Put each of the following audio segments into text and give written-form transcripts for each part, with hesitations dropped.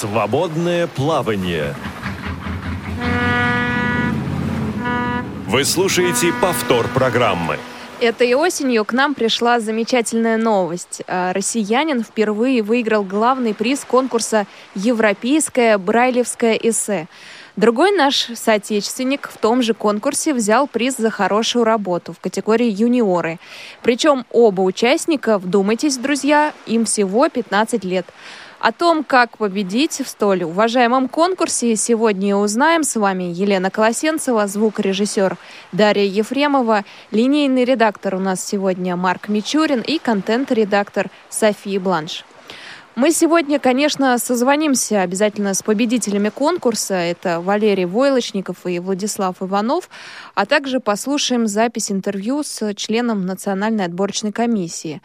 Свободное плавание. Вы слушаете повтор программы. Этой осенью к нам пришла замечательная новость. Россиянин впервые выиграл главный приз конкурса «Европейское брайлевское эссе». Другой наш соотечественник в том же конкурсе взял приз за хорошую работу в категории юниоры. Причем оба участника, вдумайтесь, друзья, им всего 15 лет. О том, как победить в столь уважаемом конкурсе, сегодня узнаем с вами Елена Колосенцева, звукорежиссер Дарья Ефремова, линейный редактор у нас сегодня Марк Мичурин и контент-редактор София Бланш. Мы сегодня, конечно, созвонимся обязательно с победителями конкурса. Это Валерий Войлочников и Владислав Иванов. А также послушаем запись интервью с членом Национальной отборочной комиссии.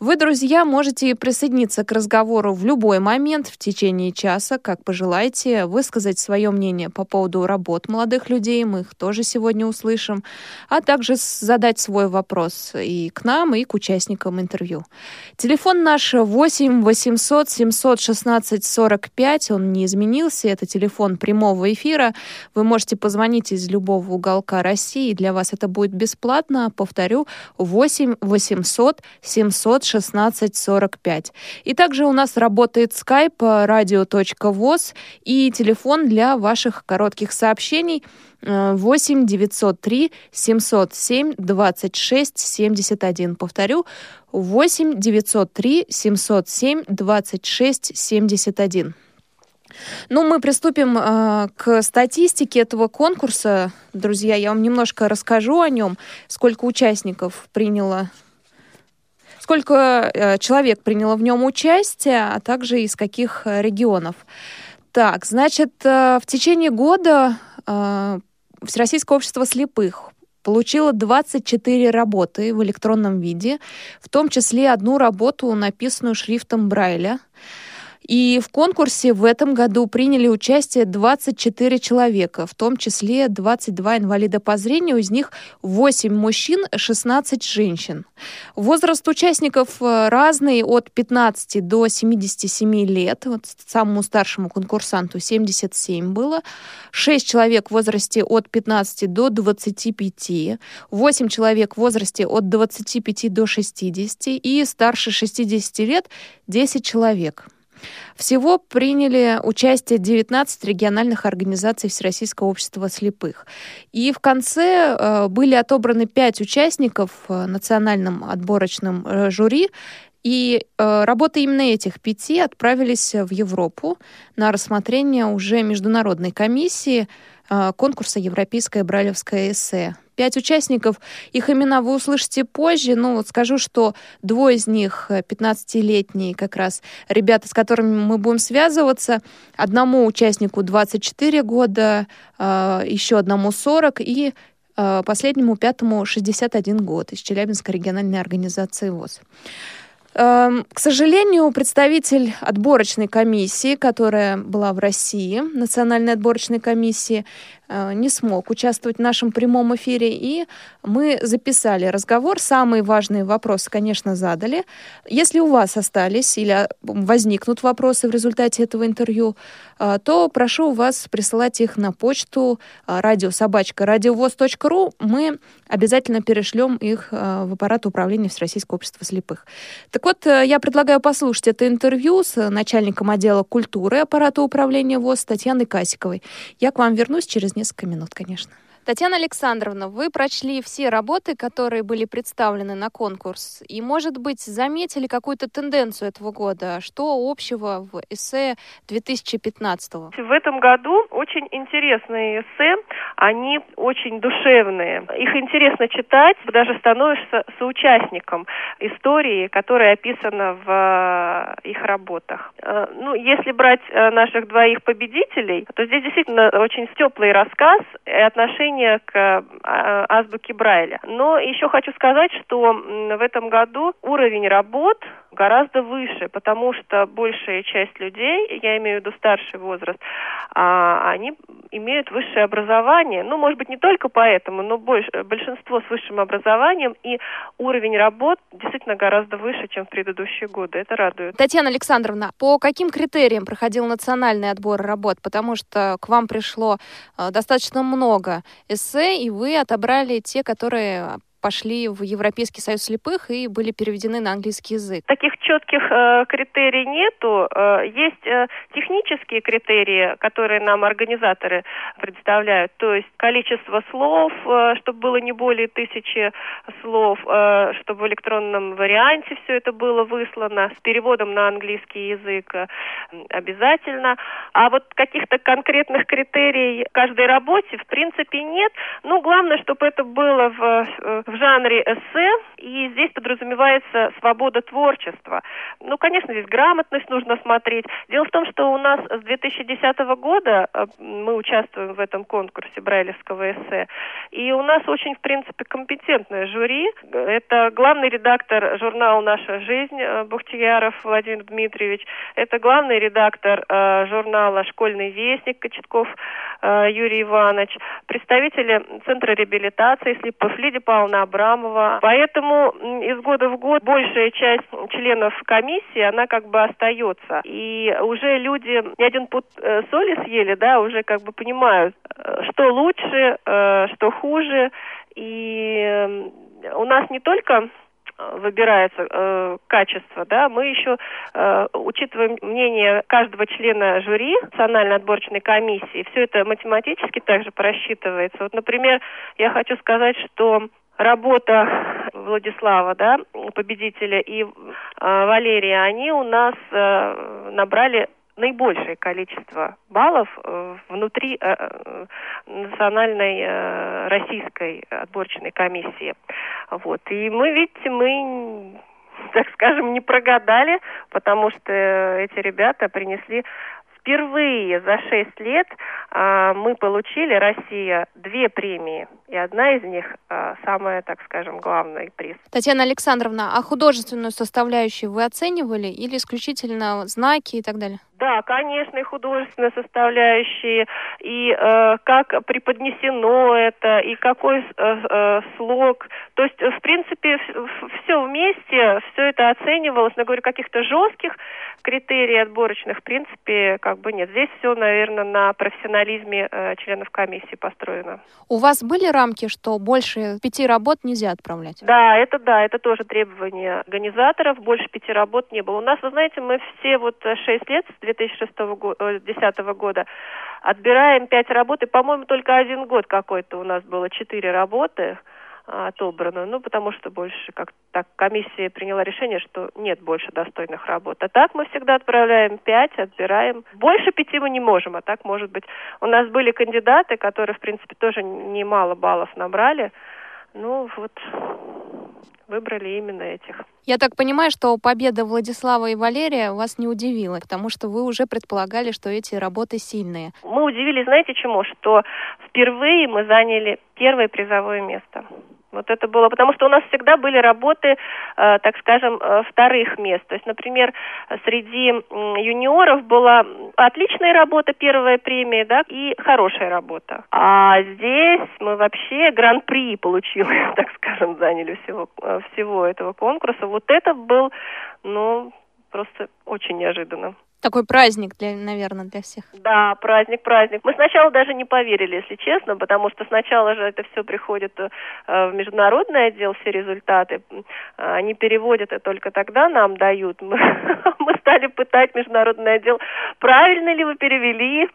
Вы, друзья, можете присоединиться к разговору в любой момент в течение часа, как пожелаете, высказать свое мнение по поводу работ молодых людей. Мы их тоже сегодня услышим. А также задать свой вопрос и к нам, и к участникам интервью. Телефон наш 8 800 716-45, он не изменился, это телефон прямого эфира. Вы можете позвонить из любого уголка России, для вас это будет бесплатно. Повторю, 8 800 716-45. И также у нас работает Skype, radio.voz, и телефон для ваших коротких сообщений 8 903 707 26 71. Повторю, 8 903 707 26 71. Ну, мы приступим к статистике этого конкурса. Друзья, я вам немножко расскажу о нем. Сколько участников приняло, сколько человек приняло в нем участие, а также из каких регионов. Так, значит, в течение года Всероссийское общество слепых получило 24 работы в электронном виде, в том числе одну работу, написанную шрифтом Брайля. И в конкурсе в этом году приняли участие 24 человека, в том числе 22 инвалида по зрению, из них 8 мужчин, 16 женщин. Возраст участников разный, от 15 до 77 лет. Вот самому старшему конкурсанту 77 было. 6 человек в возрасте от 15 до 25, 8 человек в возрасте от 25 до 60 и старше 60 лет 10 человек. Всего приняли участие 19 региональных организаций Всероссийского общества слепых. И в конце были отобраны 5 участников национальным отборочным жюри. И работы именно этих 5 отправились в Европу на рассмотрение уже международной комиссии конкурса «Европейское брайлевское эссе». 5 участников, их имена вы услышите позже, но вот скажу, что 2 из них 15-летние как раз ребята, с которыми мы будем связываться. Одному участнику 24 года, еще одному 40 и последнему 5-му 61 год из Челябинской региональной организации ВОС. К сожалению, представитель отборочной комиссии, которая была в России, Национальной отборочной комиссии, не смог участвовать в нашем прямом эфире, и мы записали разговор. Самые важные вопросы, конечно, задали. Если у вас остались или возникнут вопросы в результате этого интервью, то прошу вас присылать их на почту radio@radiovoz.ru. Мы обязательно перешлем их в аппарат управления Всероссийского общества слепых. Так вот, я предлагаю послушать это интервью с начальником отдела культуры аппарата управления ВОС Татьяной Касиковой. Я к вам вернусь через несколько минут, конечно. Татьяна Александровна, вы прочли все работы, которые были представлены на конкурс, и, может быть, заметили какую-то тенденцию этого года? Что общего в эссе 2015-го? В этом году очень интересные эссе, они очень душевные. Их интересно читать, даже становишься соучастником истории, которая описана в их работах. Ну, если брать наших двоих победителей, то здесь действительно очень теплый рассказ и отношения к азбуке Брайля. Но еще хочу сказать, что в этом году уровень работ гораздо выше, потому что большая часть людей, я имею в виду старший возраст, они имеют высшее образование. Ну, может быть, не только поэтому, но большинство с высшим образованием. И уровень работ действительно гораздо выше, чем в предыдущие годы. Это радует. Татьяна Александровна, по каким критериям проходил национальный отбор работ? Потому что к вам пришло достаточно много эссе, и вы отобрали те, которые пошли в Европейский союз слепых и были переведены на английский язык. Таких четких критерий нету. Есть технические критерии, которые нам организаторы предоставляют. То есть количество слов, чтобы было не более 1000 слов, чтобы в электронном варианте все это было выслано с переводом на английский язык обязательно. А вот каких-то конкретных критерий каждой работе в принципе нет. Ну, главное, чтобы это было в жанре эссе, и здесь подразумевается свобода творчества. Ну, конечно, здесь грамотность нужно смотреть. Дело в том, что у нас с 2010 года мы участвуем в этом конкурсе брайлевского эссе, и у нас очень, в принципе, компетентное жюри. Это главный редактор журнала «Наша жизнь» Бухтияров Владимир Дмитриевич, это главный редактор журнала «Школьный вестник» Кочетков Юрий Иванович, представители Центра реабилитации слепых Лидия Павловна Абрамова. Поэтому из года в год большая часть членов комиссии, она как бы остается. И уже люди не один пуд соли съели, да, уже как бы понимают, что лучше, что хуже. И у нас не только выбирается качество, да, мы еще учитываем мнение каждого члена жюри Национальной отборочной комиссии. Все это математически также просчитывается. Вот, например, я хочу сказать, что работа Владислава, да, победителя, и Валерия, они у нас набрали наибольшее количество баллов внутри национальной российской отборочной комиссии. Вот. И мы, видите, мы, так скажем, не прогадали, потому что эти ребята принесли впервые за 6 лет мы получили, Россия, 2 премии. И одна из них самая, так скажем, главный приз. Татьяна Александровна, а художественную составляющую вы оценивали или исключительно знаки и так далее? Да, конечно, и художественные составляющие, и как преподнесено это, и какой слог. То есть, в принципе, все вместе, все это оценивалось. Но, говорю, каких-то жестких критерий отборочных, в принципе, как бы нет. Здесь все, наверное, на профессионализме членов комиссии построено. У вас были рамки, что больше 5 работ нельзя отправлять? Да, это тоже требование организаторов. Больше 5 работ не было. У нас, вы знаете, мы все вот 6 лет, с 2010 года, отбираем 5 работ, и, по-моему, только 1 год какой-то у нас было 4 работы отобрано, ну, потому что больше, как так, комиссия приняла решение, что нет больше достойных работ. А так мы всегда отправляем 5, отбираем. Больше 5 мы не можем, а так, может быть. У нас были кандидаты, которые, в принципе, тоже немало баллов набрали. Ну, вот выбрали именно этих. Я так понимаю, что победа Владислава и Валерия вас не удивила, потому что вы уже предполагали, что эти работы сильные. Мы удивились, знаете чему? Что впервые мы заняли 1-е призовое место. Вот это было, потому что у нас всегда были работы, так скажем, вторых мест. То есть, например, среди юниоров была отличная работа, 1-я премия, да, и хорошая работа. А здесь мы вообще гран-при получили, так скажем, заняли всего этого конкурса. Вот это был, ну, просто очень неожиданно. Такой праздник, наверное, для всех. Да, праздник. Мы сначала даже не поверили, если честно, потому что сначала же это все приходит в международный отдел, все результаты. Они переводят, и только тогда нам дают. Мы стали пытать международный отдел, правильно ли вы перевели.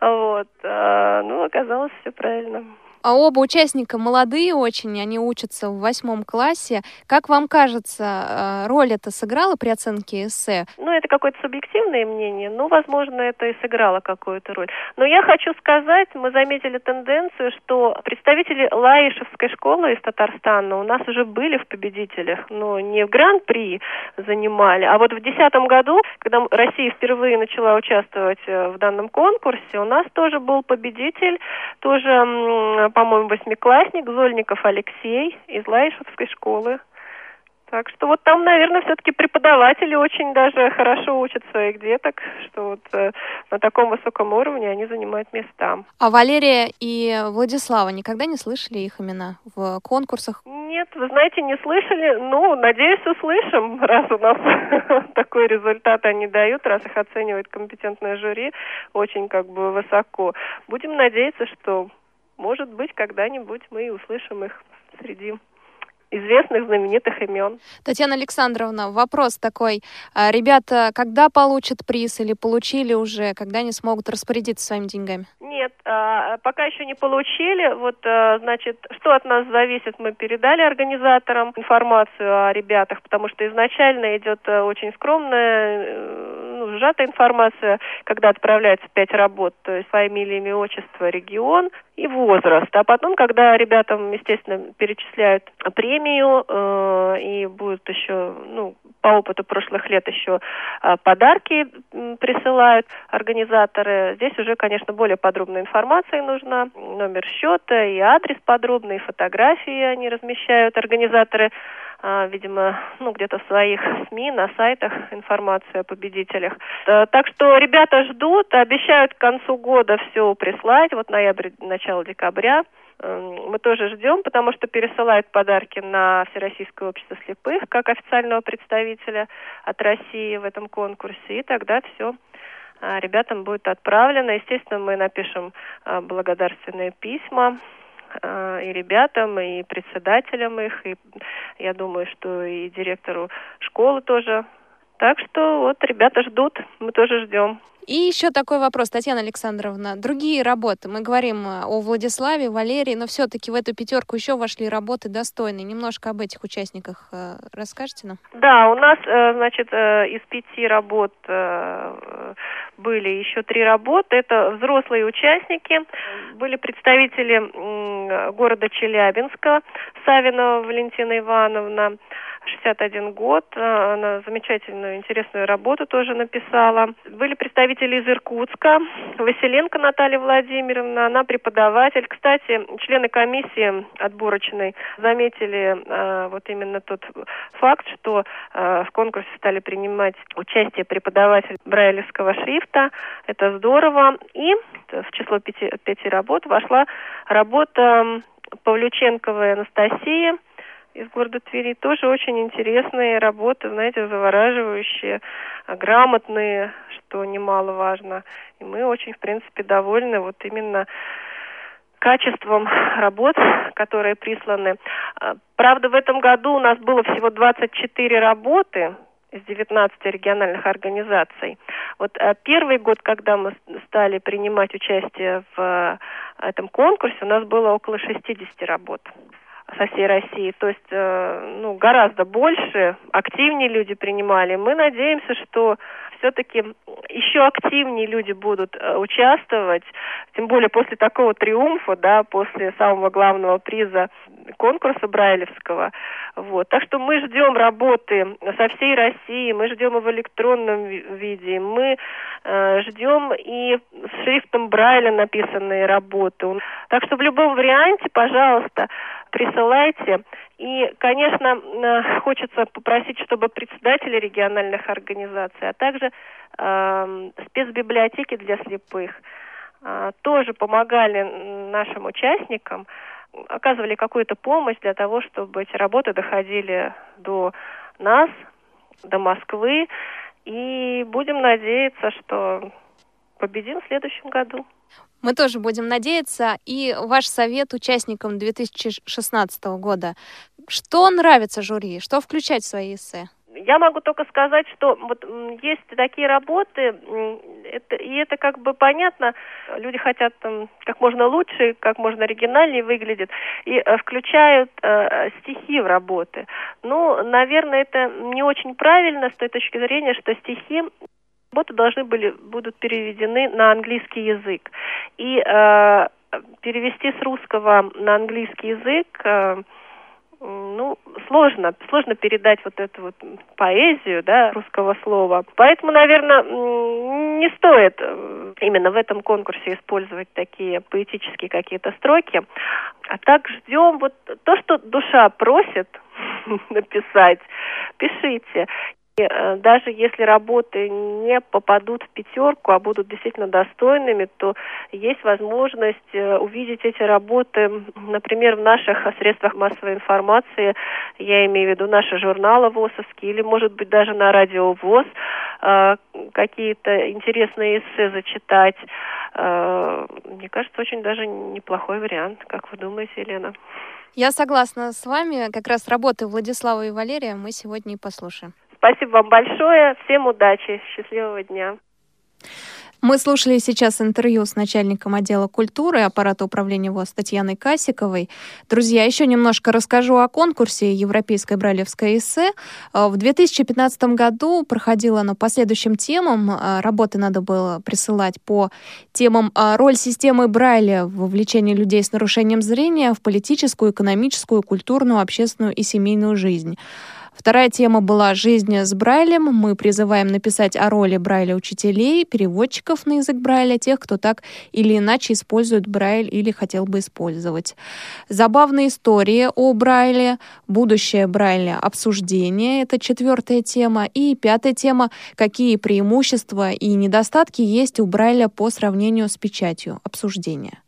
Вот. Ну, оказалось, все правильно. А оба участника молодые очень, они учатся в 8 классе. Как вам кажется, роль это сыграла при оценке эссе? Ну, это какое-то субъективное мнение, но, возможно, это и сыграло какую-то роль. Но я хочу сказать, мы заметили тенденцию, что представители Лаишевской школы из Татарстана у нас уже были в победителях, но не в гран-при занимали. А вот в 2010 году, когда Россия впервые начала участвовать в данном конкурсе, у нас тоже был победитель, тоже, по-моему, 8-классник Зольников Алексей из Лаишевской школы. Так что вот там, наверное, все-таки преподаватели очень даже хорошо учат своих деток, что вот на таком высоком уровне они занимают места. А Валерия и Владислава никогда не слышали их имена в конкурсах? Нет, вы знаете, не слышали. Ну, надеюсь, услышим, раз у нас такой результат они дают, раз их оценивает компетентное жюри очень как бы высоко. Будем надеяться, что, может быть, когда-нибудь мы и услышим их среди известных, знаменитых имен. Татьяна Александровна, вопрос такой. Ребята, когда получат приз или получили уже, когда они смогут распорядиться своими деньгами? Нет, пока еще не получили. Вот, значит, что от нас зависит, мы передали организаторам информацию о ребятах, потому что изначально идет очень скромная, сжатая информация, когда отправляется 5 работ, то есть фамилия, имя, отчество, регион и возраст. А потом, когда ребятам, естественно, перечисляют премию, и будут еще, по опыту прошлых лет еще подарки присылают организаторы. Здесь уже, конечно, более подробная информация нужна. Номер счета и адрес подробный, и фотографии они размещают организаторы. Видимо, где-то в своих СМИ, на сайтах информация о победителях. Так что ребята ждут, обещают к концу года все прислать, вот ноябрь, начало декабря. Мы тоже ждем, потому что пересылают подарки на Всероссийское общество слепых, как официального представителя от России в этом конкурсе, и тогда все ребятам будет отправлено. Естественно, мы напишем благодарственные письма и ребятам, и председателям их, и я думаю, что и директору школы тоже. Так что вот ребята ждут, мы тоже ждем. И еще такой вопрос, Татьяна Александровна. Другие работы. Мы говорим о Владиславе, Валерии, но все-таки в эту пятерку еще вошли работы достойные. Немножко об этих участниках расскажете нам? Да, у нас, значит, из 5 работ были еще 3 работы. Это взрослые участники. Были представители города Челябинска, Савина Валентина Ивановна, 61 год. Она замечательную, интересную работу тоже написала. Были представители из Иркутска. Василенко Наталья Владимировна, она преподаватель. Кстати, члены комиссии отборочной заметили вот именно тот факт, что в конкурсе стали принимать участие преподаватели брайлевского шрифта. Это здорово. И в число 5 работ вошла работа Павлюченковой Анастасии из города Твери. Тоже очень интересные работы, знаете, завораживающие, грамотные, что немаловажно. И мы очень, в принципе, довольны вот именно качеством работ, которые присланы. Правда, в этом году у нас было всего 24 работы из 19 региональных организаций. Вот первый год, когда мы стали принимать участие в этом конкурсе, у нас было около 60 работ со всей России, то есть гораздо больше, активнее люди принимали. Мы надеемся, что все-таки еще активнее люди будут участвовать, тем более после такого триумфа, да, после самого главного приза конкурса брайлевского. Вот. Так что мы ждем работы со всей России, мы ждем и в электронном виде, мы ждем и с шрифтом Брайля написанные работы. Так что в любом варианте, пожалуйста, присылайте. И, конечно, хочется попросить, чтобы председатели региональных организаций, а также спецбиблиотеки для слепых тоже помогали нашим участникам, оказывали какую-то помощь для того, чтобы эти работы доходили до нас, до Москвы. И будем надеяться, что победим в следующем году. Мы тоже будем надеяться. И ваш совет участникам 2016 года. Что нравится жюри? Что включать в свои эссе? Я могу только сказать, что вот есть такие работы, это как бы понятно. Люди хотят как можно лучше, как можно оригинальнее выглядит, и включают стихи в работы. Наверное, это не очень правильно с той точки зрения, что стихи работы будут переведены на английский язык. И перевести с русского на английский язык сложно передать вот эту вот поэзию, да, русского слова. Поэтому, наверное, не стоит именно в этом конкурсе использовать такие поэтические какие-то строки. А так ждем вот то, что душа просит, написать. Пишите. И даже если работы не попадут в пятерку, а будут действительно достойными, то есть возможность увидеть эти работы, например, в наших средствах массовой информации, я имею в виду наши журналы ВОСовские, или, может быть, даже на радио ВОС какие-то интересные эссе зачитать. Мне кажется, очень даже неплохой вариант. Как вы думаете, Елена? Я согласна с вами. Как раз работы Владислава и Валерия мы сегодня и послушаем. Спасибо вам большое. Всем удачи. Счастливого дня. Мы слушали сейчас интервью с начальником отдела культуры аппарата управления ВОС Татьяной Касиковой. Друзья, еще немножко расскажу о конкурсе «Европейское брайлевское эссе». В 2015 году проходило оно по следующим темам. Работы надо было присылать по темам «Роль системы Брайля в вовлечении людей с нарушением зрения в политическую, экономическую, культурную, общественную и семейную жизнь». Вторая тема была «Жизнь с Брайлем». Мы призываем написать о роли Брайля учителей, переводчиков на язык Брайля, тех, кто так или иначе использует Брайль или хотел бы использовать. Забавные истории о Брайле, будущее Брайля, обсуждение — это четвертая тема. И пятая тема — какие преимущества и недостатки есть у Брайля по сравнению с печатью, обсуждение.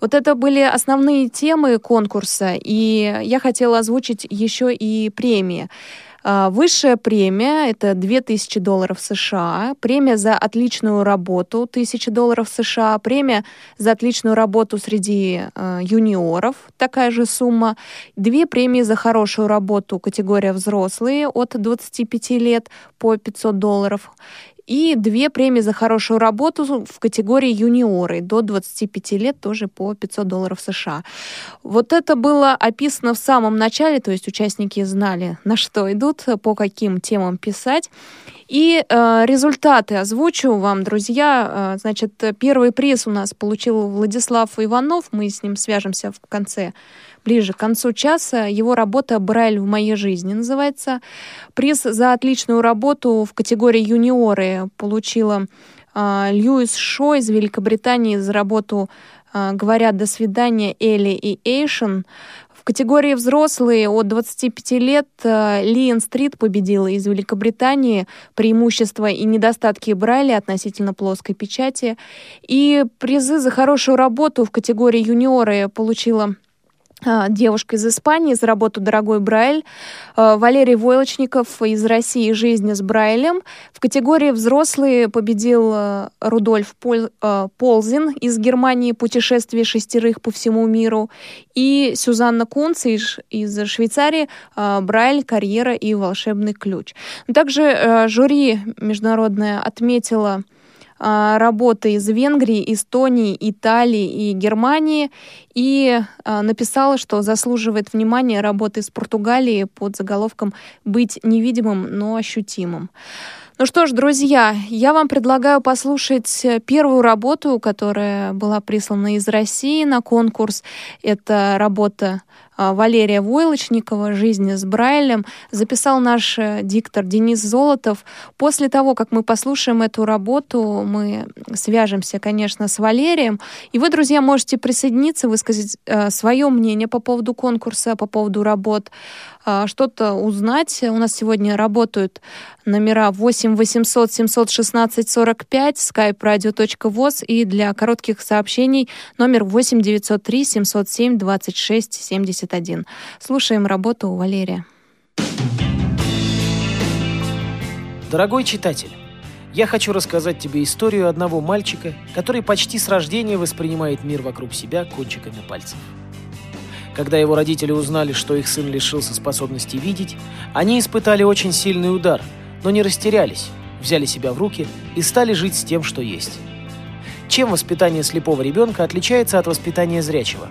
Вот это были основные темы конкурса, и я хотела озвучить еще и премии. Высшая премия — это $2000 США, премия за отличную работу — $1000 США, премия за отличную работу среди юниоров — такая же сумма, 2 премии за хорошую работу категория взрослые от 25 лет по $500, и 2 премии за хорошую работу в категории юниоры до 25 лет тоже по $500 США. Вот это было описано в самом начале, то есть участники знали, на что идут, по каким темам писать. И результаты озвучу вам, друзья. Значит, первый приз у нас получил Владислав Иванов. Мы с ним свяжемся в конце, ближе к концу часа. Его работа «Брайль в моей жизни» называется. Приз за отличную работу в категории юниоры получила Льюис Шой из Великобритании за работу «Говорят до свидания» Элли и Эйшен. В категории взрослые от 25 лет Лиэн Стрит победила из Великобритании. Преимущества и недостатки Брайля относительно плоской печати. И призы за хорошую работу в категории юниоры получила девушка из Испании за работу «Дорогой Брайль», Валерий Войлочников из России «Жизнь с Брайлем». В категории «Взрослые» победил Рудольф Ползин из Германии «Путешествие 6 по всему миру». И Сюзанна Кунц из Швейцарии «Брайль, карьера и волшебный ключ». Также жюри международное отметило работы из Венгрии, Эстонии, Италии и Германии, и написала, что заслуживает внимания работы из Португалии под заголовком «Быть невидимым, но ощутимым». Ну что ж, друзья, я вам предлагаю послушать первую работу, которая была прислана из России на конкурс. Это работа Валерия Войлочникова «Жизнь с Брайлем». Записал наш диктор Денис Золотов. После того, как мы послушаем эту работу, мы свяжемся, конечно, с Валерием. И вы, друзья, можете присоединиться, высказать свое мнение по поводу конкурса, по поводу работ, что-то узнать. У нас сегодня работают номера 8 800 716 45, skype-radio.voz, и для коротких сообщений номер 8 903 707 26 71. Слушаем работу у Валерия. Дорогой читатель, я хочу рассказать тебе историю одного мальчика, который почти с рождения воспринимает мир вокруг себя кончиками пальцев. Когда его родители узнали, что их сын лишился способности видеть, они испытали очень сильный удар, но не растерялись, взяли себя в руки и стали жить с тем, что есть. Чем воспитание слепого ребенка отличается от воспитания зрячего?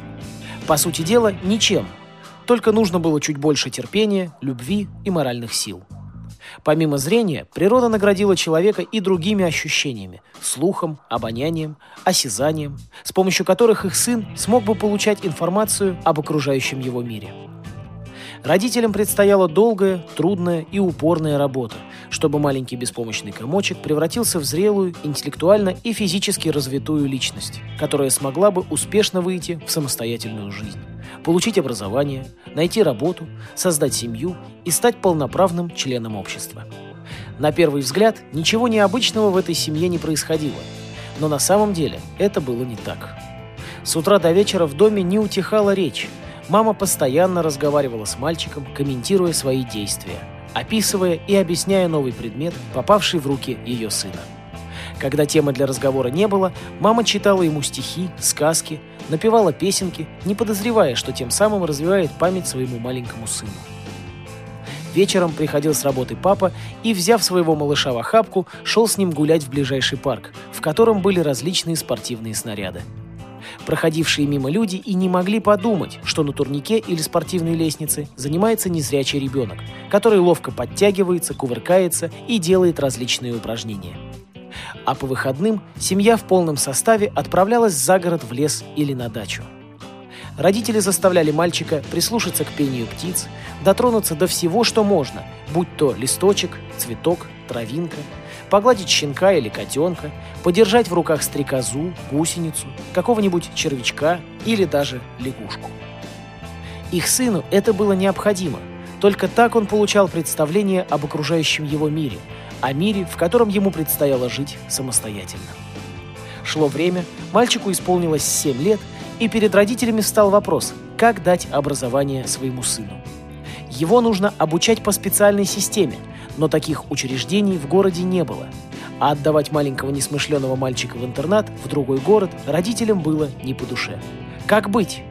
По сути дела, ничем. Только нужно было чуть больше терпения, любви и моральных сил. Помимо зрения, природа наградила человека и другими ощущениями – слухом, обонянием, осязанием, с помощью которых их сын смог бы получать информацию об окружающем его мире. Родителям предстояла долгая, трудная и упорная работа, чтобы маленький беспомощный комочек превратился в зрелую, интеллектуально и физически развитую личность, которая смогла бы успешно выйти в самостоятельную жизнь, получить образование, найти работу, создать семью и стать полноправным членом общества. На первый взгляд, ничего необычного в этой семье не происходило, но на самом деле это было не так. С утра до вечера в доме не утихала речь. Мама постоянно разговаривала с мальчиком, комментируя свои действия, описывая и объясняя новый предмет, попавший в руки ее сына. Когда темы для разговора не было, мама читала ему стихи, сказки, напевала песенки, не подозревая, что тем самым развивает память своему маленькому сыну. Вечером приходил с работы папа и, взяв своего малыша в охапку, шел с ним гулять в ближайший парк, в котором были различные спортивные снаряды. Проходившие мимо люди и не могли подумать, что на турнике или спортивной лестнице занимается незрячий ребенок, который ловко подтягивается, кувыркается и делает различные упражнения. А по выходным семья в полном составе отправлялась за город в лес или на дачу. Родители заставляли мальчика прислушаться к пению птиц, дотронуться до всего, что можно, будь то листочек, цветок, травинка, погладить щенка или котенка, подержать в руках стрекозу, гусеницу, какого-нибудь червячка или даже лягушку. Их сыну это было необходимо, только так он получал представление об окружающем его мире, о мире, в котором ему предстояло жить самостоятельно. Шло время, мальчику исполнилось 7 лет, и перед родителями встал вопрос, как дать образование своему сыну. Его нужно обучать по специальной системе, но таких учреждений в городе не было, а отдавать маленького несмышленого мальчика в интернат, в другой город, родителям было не по душе. Как быть?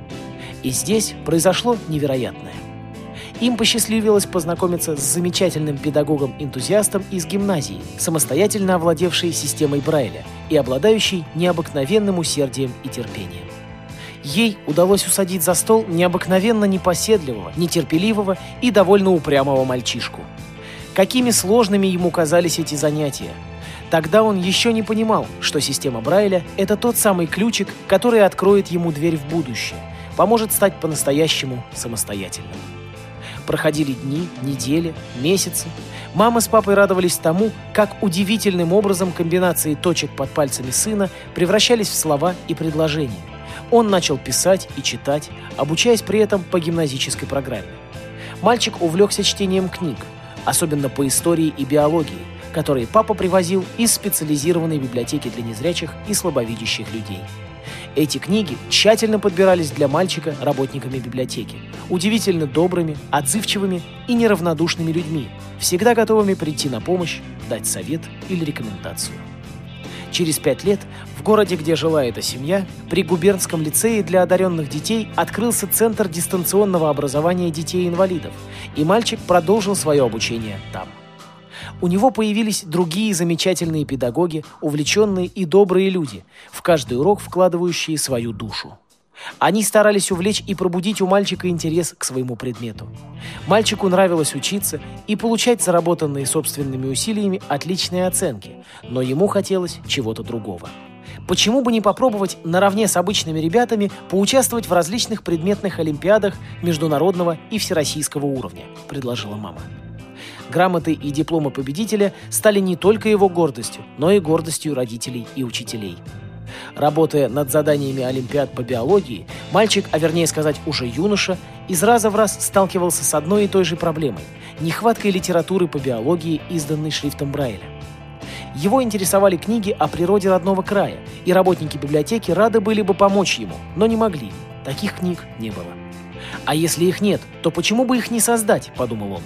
И здесь произошло невероятное. Им посчастливилось познакомиться с замечательным педагогом-энтузиастом из гимназии, самостоятельно овладевшей системой Брайля и обладающей необыкновенным усердием и терпением. Ей удалось усадить за стол необыкновенно непоседливого, нетерпеливого и довольно упрямого мальчишку. Какими сложными ему казались эти занятия? Тогда он еще не понимал, что система Брайля – это тот самый ключик, который откроет ему дверь в будущее, поможет стать по-настоящему самостоятельным. Проходили дни, недели, месяцы. Мама с папой радовались тому, как удивительным образом комбинации точек под пальцами сына превращались в слова и предложения. Он начал писать и читать, обучаясь при этом по гимназической программе. Мальчик увлекся чтением книг, особенно по истории и биологии, которые папа привозил из специализированной библиотеки для незрячих и слабовидящих людей. Эти книги тщательно подбирались для мальчика работниками библиотеки, удивительно добрыми, отзывчивыми и неравнодушными людьми, всегда готовыми прийти на помощь, дать совет или рекомендацию. Через 5 лет в городе, где жила эта семья, при губернском лицее для одаренных детей открылся Центр дистанционного образования детей-инвалидов, и мальчик продолжил свое обучение там. У него появились другие замечательные педагоги, увлеченные и добрые люди, в каждый урок вкладывающие свою душу. Они старались увлечь и пробудить у мальчика интерес к своему предмету. Мальчику нравилось учиться и получать заработанные собственными усилиями отличные оценки, но ему хотелось чего-то другого. Почему бы не попробовать наравне с обычными ребятами поучаствовать в различных предметных олимпиадах международного и всероссийского уровня, предложила мама. Грамоты и дипломы победителя стали не только его гордостью, но и гордостью родителей и учителей. Работая над заданиями олимпиад по биологии, мальчик, а вернее сказать уже юноша, из раза в раз сталкивался с одной и той же проблемой – нехваткой литературы по биологии, изданной шрифтом Брайля. Его интересовали книги о природе родного края, и работники библиотеки рады были бы помочь ему, но не могли. Таких книг не было. «А если их нет, то почему бы их не создать?» – подумал он.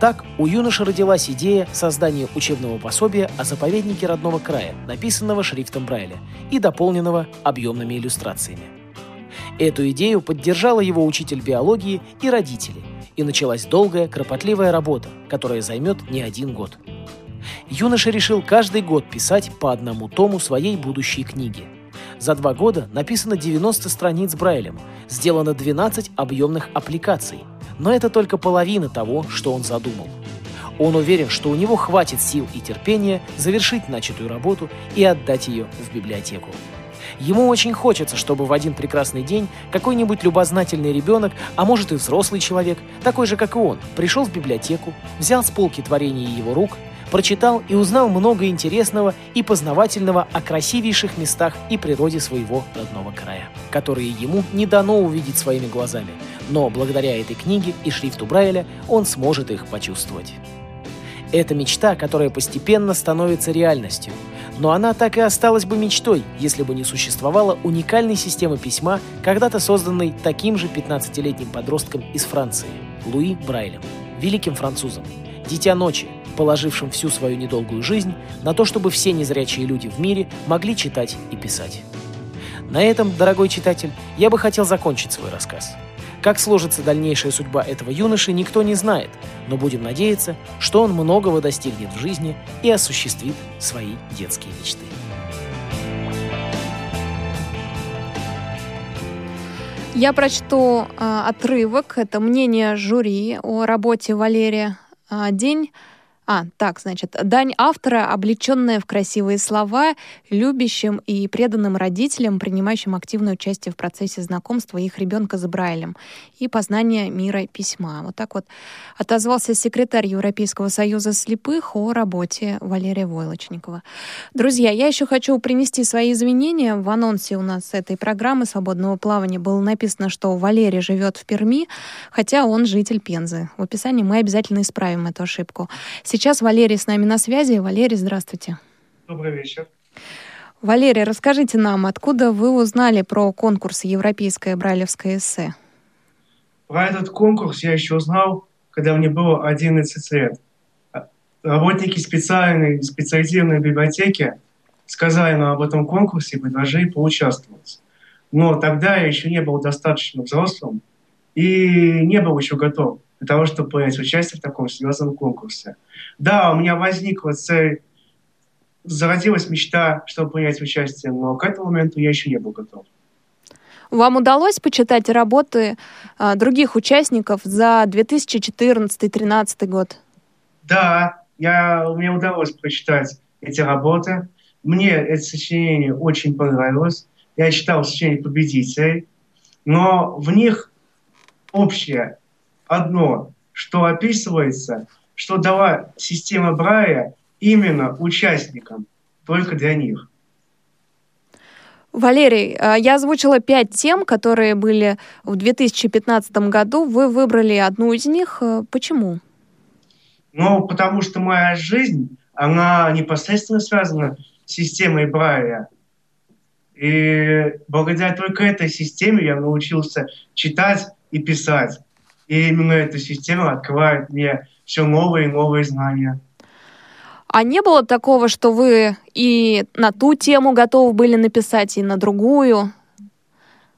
Так у юноши родилась идея создания учебного пособия о заповеднике родного края, написанного шрифтом Брайля и дополненного объемными иллюстрациями. Эту идею поддержала его учитель биологии и родители, и началась долгая, кропотливая работа, которая займет не 1 год. Юноша решил каждый год писать по 1 тому своей будущей книги. За 2 года написано 90 страниц Брайлем, сделано 12 объемных аппликаций. Но это только половина того, что он задумал. Он уверен, что у него хватит сил и терпения завершить начатую работу и отдать ее в библиотеку. Ему очень хочется, чтобы в один прекрасный день какой-нибудь любознательный ребенок, а может и взрослый человек, такой же, как и он, пришел в библиотеку, взял с полки творение его рук, прочитал и узнал много интересного и познавательного о красивейших местах и природе своего родного края, которые ему не дано увидеть своими глазами, но благодаря этой книге и шрифту Брайля он сможет их почувствовать. Это мечта, которая постепенно становится реальностью. Но она так и осталась бы мечтой, если бы не существовала уникальной системы письма, когда-то созданной таким же 15-летним подростком из Франции, Луи Брайлем, великим французом, дитя ночи, положившим всю свою недолгую жизнь на то, чтобы все незрячие люди в мире могли читать и писать. На этом, дорогой читатель, я бы хотел закончить свой рассказ. Как сложится дальнейшая судьба этого юноши, никто не знает, но будем надеяться, что он многого достигнет в жизни и осуществит свои детские мечты. Я прочту отрывок, это мнение жюри о работе Валерия «Дань автора, облеченная в красивые слова, любящим и преданным родителям, принимающим активное участие в процессе знакомства их ребенка с Брайлем и познания мира письма». Вот так вот отозвался секретарь Европейского союза слепых о работе Валерия Войлочникова. Друзья, я еще хочу принести свои извинения. В анонсе у нас этой программы «Свободного плавания» было написано, что Валерий живет в Перми, хотя он житель Пензы. В описании мы обязательно исправим эту ошибку. Сейчас Валерий с нами на связи. Валерий, здравствуйте. Добрый вечер. Валерий, расскажите нам, откуда вы узнали про конкурс «Европейское брайлевское эссе»? Про этот конкурс я еще узнал, когда мне было 11 лет. Работники специализированной библиотеки сказали нам об этом конкурсе и предложили поучаствовать. Но тогда я еще не был достаточно взрослым и не был еще готов для того, чтобы принять участие в таком серьезном конкурсе. Да, у меня возникла цель, зародилась мечта, чтобы принять участие, но к этому моменту я еще не был готов. Вам удалось почитать работы других участников за 2014-2013 год? Да, мне удалось прочитать эти работы. Мне это сочинение очень понравилось. Я читал сочинение победителей, но в них общее одно, что описывается, что дала система Брайля именно участникам, только для них. Валерий, я озвучила 5 тем, которые были в 2015 году. Вы выбрали одну из них. Почему? Потому что моя жизнь, она непосредственно связана с системой Брайля. И благодаря только этой системе я научился читать и писать. И именно эта система открывает мне все новые и новые знания. А не было такого, что вы и на ту тему готовы были написать, и на другую?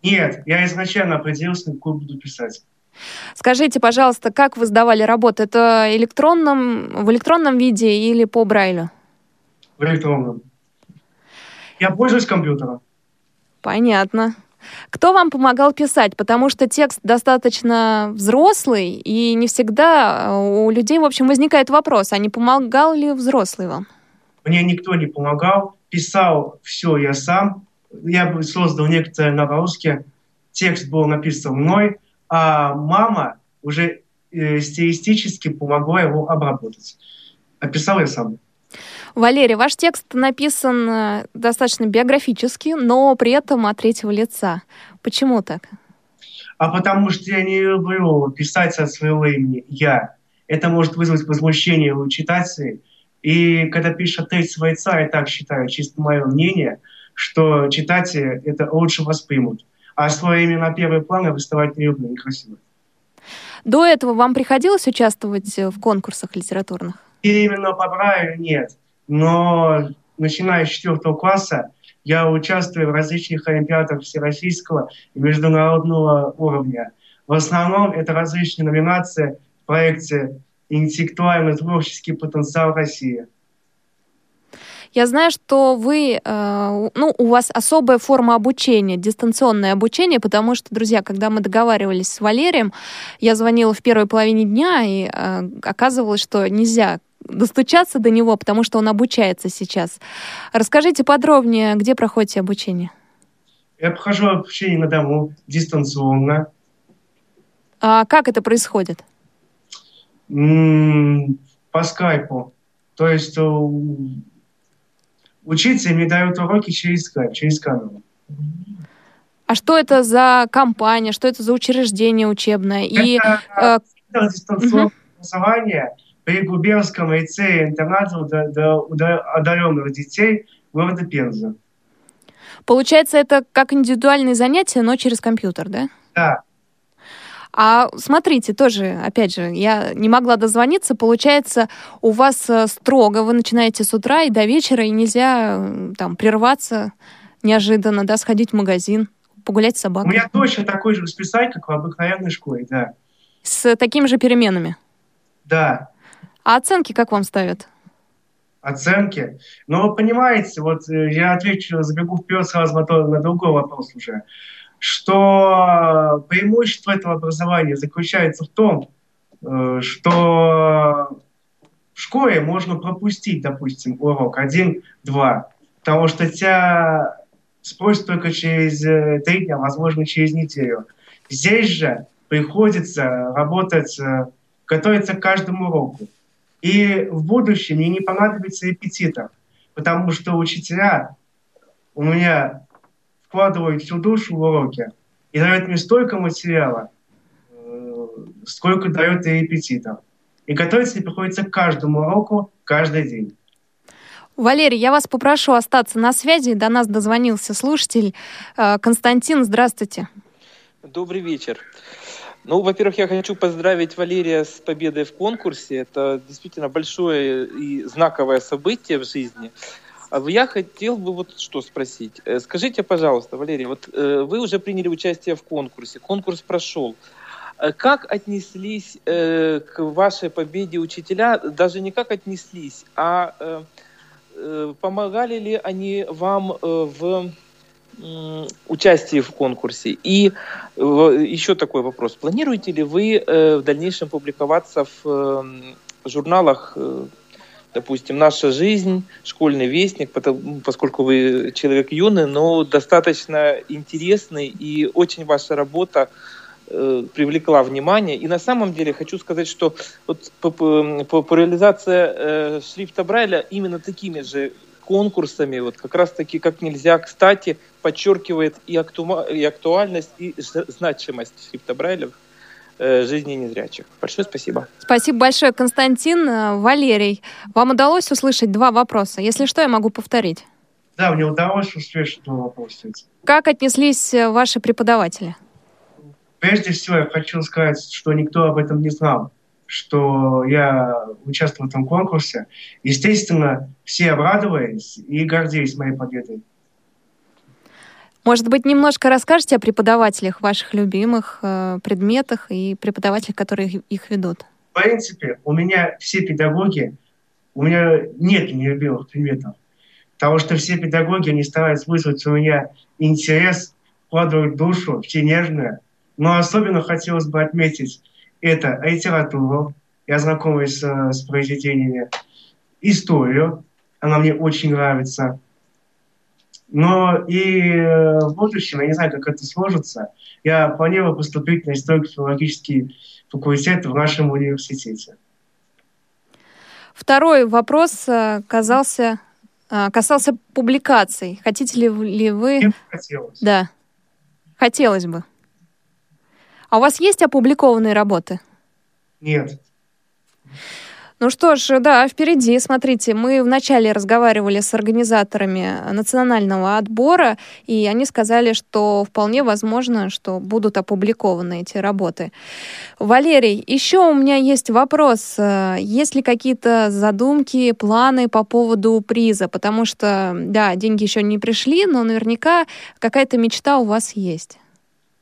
Нет, я изначально определился, на какую буду писать. Скажите, пожалуйста, как вы сдавали работу? Это в электронном виде или по Брайлю? В электронном. Я пользуюсь компьютером. Понятно. Кто вам помогал писать? Потому что текст достаточно взрослый, и не всегда у людей, в общем, возникает вопрос, а не помогал ли взрослый вам? Мне никто не помогал. Писал все я сам. Я создал некоторые наброски. Текст был написан мной, а мама уже стилистически помогла его обработать. Описал я сам. Валерий, ваш текст написан достаточно биографически, но при этом от третьего лица. Почему так? Потому что я не люблю писать от своего имени «я». Это может вызвать возмущение у читателей. И когда пишешь от третьего лица, я так считаю, чисто мое мнение, что читатели это лучше воспримут. А свое имя на первый план выставать не люблю, некрасиво. До этого вам приходилось участвовать в конкурсах литературных? И именно по Брайлю нет. Но начиная с 4 класса я участвую в различных олимпиадах всероссийского и международного уровня. В основном это различные номинации в проекте «Интеллектуально-творческий потенциал России». Я знаю, что у вас особая форма обучения, дистанционное обучение, потому что, друзья, когда мы договаривались с Валерием, я звонила в первой половине дня, и оказывалось, что нельзя достучаться до него, потому что он обучается сейчас. Расскажите подробнее, где проходите обучение? Я прохожу обучение на дому, дистанционно. А как это происходит? По скайпу. То есть учиться им не дают уроки через камеру. А что это за компания, что это за учреждение учебное? Это Центр дистанционного образования при губернском лицее-интернате для отдаленных детей города Пенза. Получается, это как индивидуальные занятия, но через компьютер, да? Да. А смотрите, тоже, опять же, я не могла дозвониться. Получается, у вас строго, вы начинаете с утра и до вечера, и нельзя там прерваться неожиданно, да, сходить в магазин, погулять с собакой. У меня точно такой же расписание, как в обыкновенной школе, да. С такими же переменами? Да. А оценки как вам ставят? Оценки? Ну, вы понимаете, вот я отвечу, забегу вперед сразу на другой вопрос уже, что преимущество этого образования заключается в том, что в школе можно пропустить, допустим, урок 1-2, потому что тебя спросят только через 3 дня, возможно, через неделю. Здесь же приходится работать, готовиться к каждому уроку. И в будущем мне не понадобится репетитор, потому что учителя у меня вкладывают всю душу в уроки и дают мне столько материала, сколько дает и репетитор. И готовиться приходится к каждому уроку каждый день. Валерий, я вас попрошу остаться на связи. До нас дозвонился слушатель. Константин, здравствуйте. Добрый вечер. Ну, во-первых, я хочу поздравить Валерия с победой в конкурсе. Это действительно большое и знаковое событие в жизни. Я хотел бы вот что спросить. Скажите, пожалуйста, Валерий, вот вы уже приняли участие в конкурсе, конкурс прошел. Как отнеслись к вашей победе учителя? Даже не как отнеслись, а помогали ли они вам в участии в конкурсе? И еще такой вопрос. Планируете ли вы в дальнейшем публиковаться в журналах, допустим, «Наша жизнь», «Школьный вестник», поскольку вы человек юный, но достаточно интересный, и очень ваша работа привлекла внимание. И на самом деле хочу сказать, что вот популяризация шрифта Брайля именно такими же конкурсами, вот как раз-таки как нельзя кстати, подчеркивает и актуальность, и значимость шрифта Брайля в жизни незрячих. Большое спасибо. Спасибо большое, Константин. Валерий, вам удалось услышать 2 вопроса? Если что, я могу повторить. Да, мне удалось услышать 2 вопроса. Как отнеслись ваши преподаватели? Прежде всего, я хочу сказать, что никто об этом не знал, что я участвовал в этом конкурсе. Естественно, все обрадовались и гордились моей победой. Может быть, немножко расскажете о преподавателях, ваших любимых предметах и преподавателях, которые их ведут? В принципе, у меня все педагоги, у меня нет нелюбимых предметов, потому что все педагоги, они стараются вызвать у меня интерес, вкладывают душу, все нежные. Но особенно хотелось бы отметить это литературу, я знакомлюсь с произведениями, историю, она мне очень нравится. Но и в будущем, я не знаю, как это сложится, я планирую поступить на историко-филологический факультет в нашем университете. 2-й вопрос касался публикаций. Хотите ли вы... Мне хотелось. Да, хотелось бы. А у вас есть опубликованные работы? Нет. Ну что ж, да, впереди. Смотрите, мы вначале разговаривали с организаторами национального отбора, и они сказали, что вполне возможно, что будут опубликованы эти работы. Валерий, еще у меня есть вопрос. Есть ли какие-то задумки, планы по поводу приза? Потому что, да, деньги еще не пришли, но наверняка какая-то мечта у вас есть.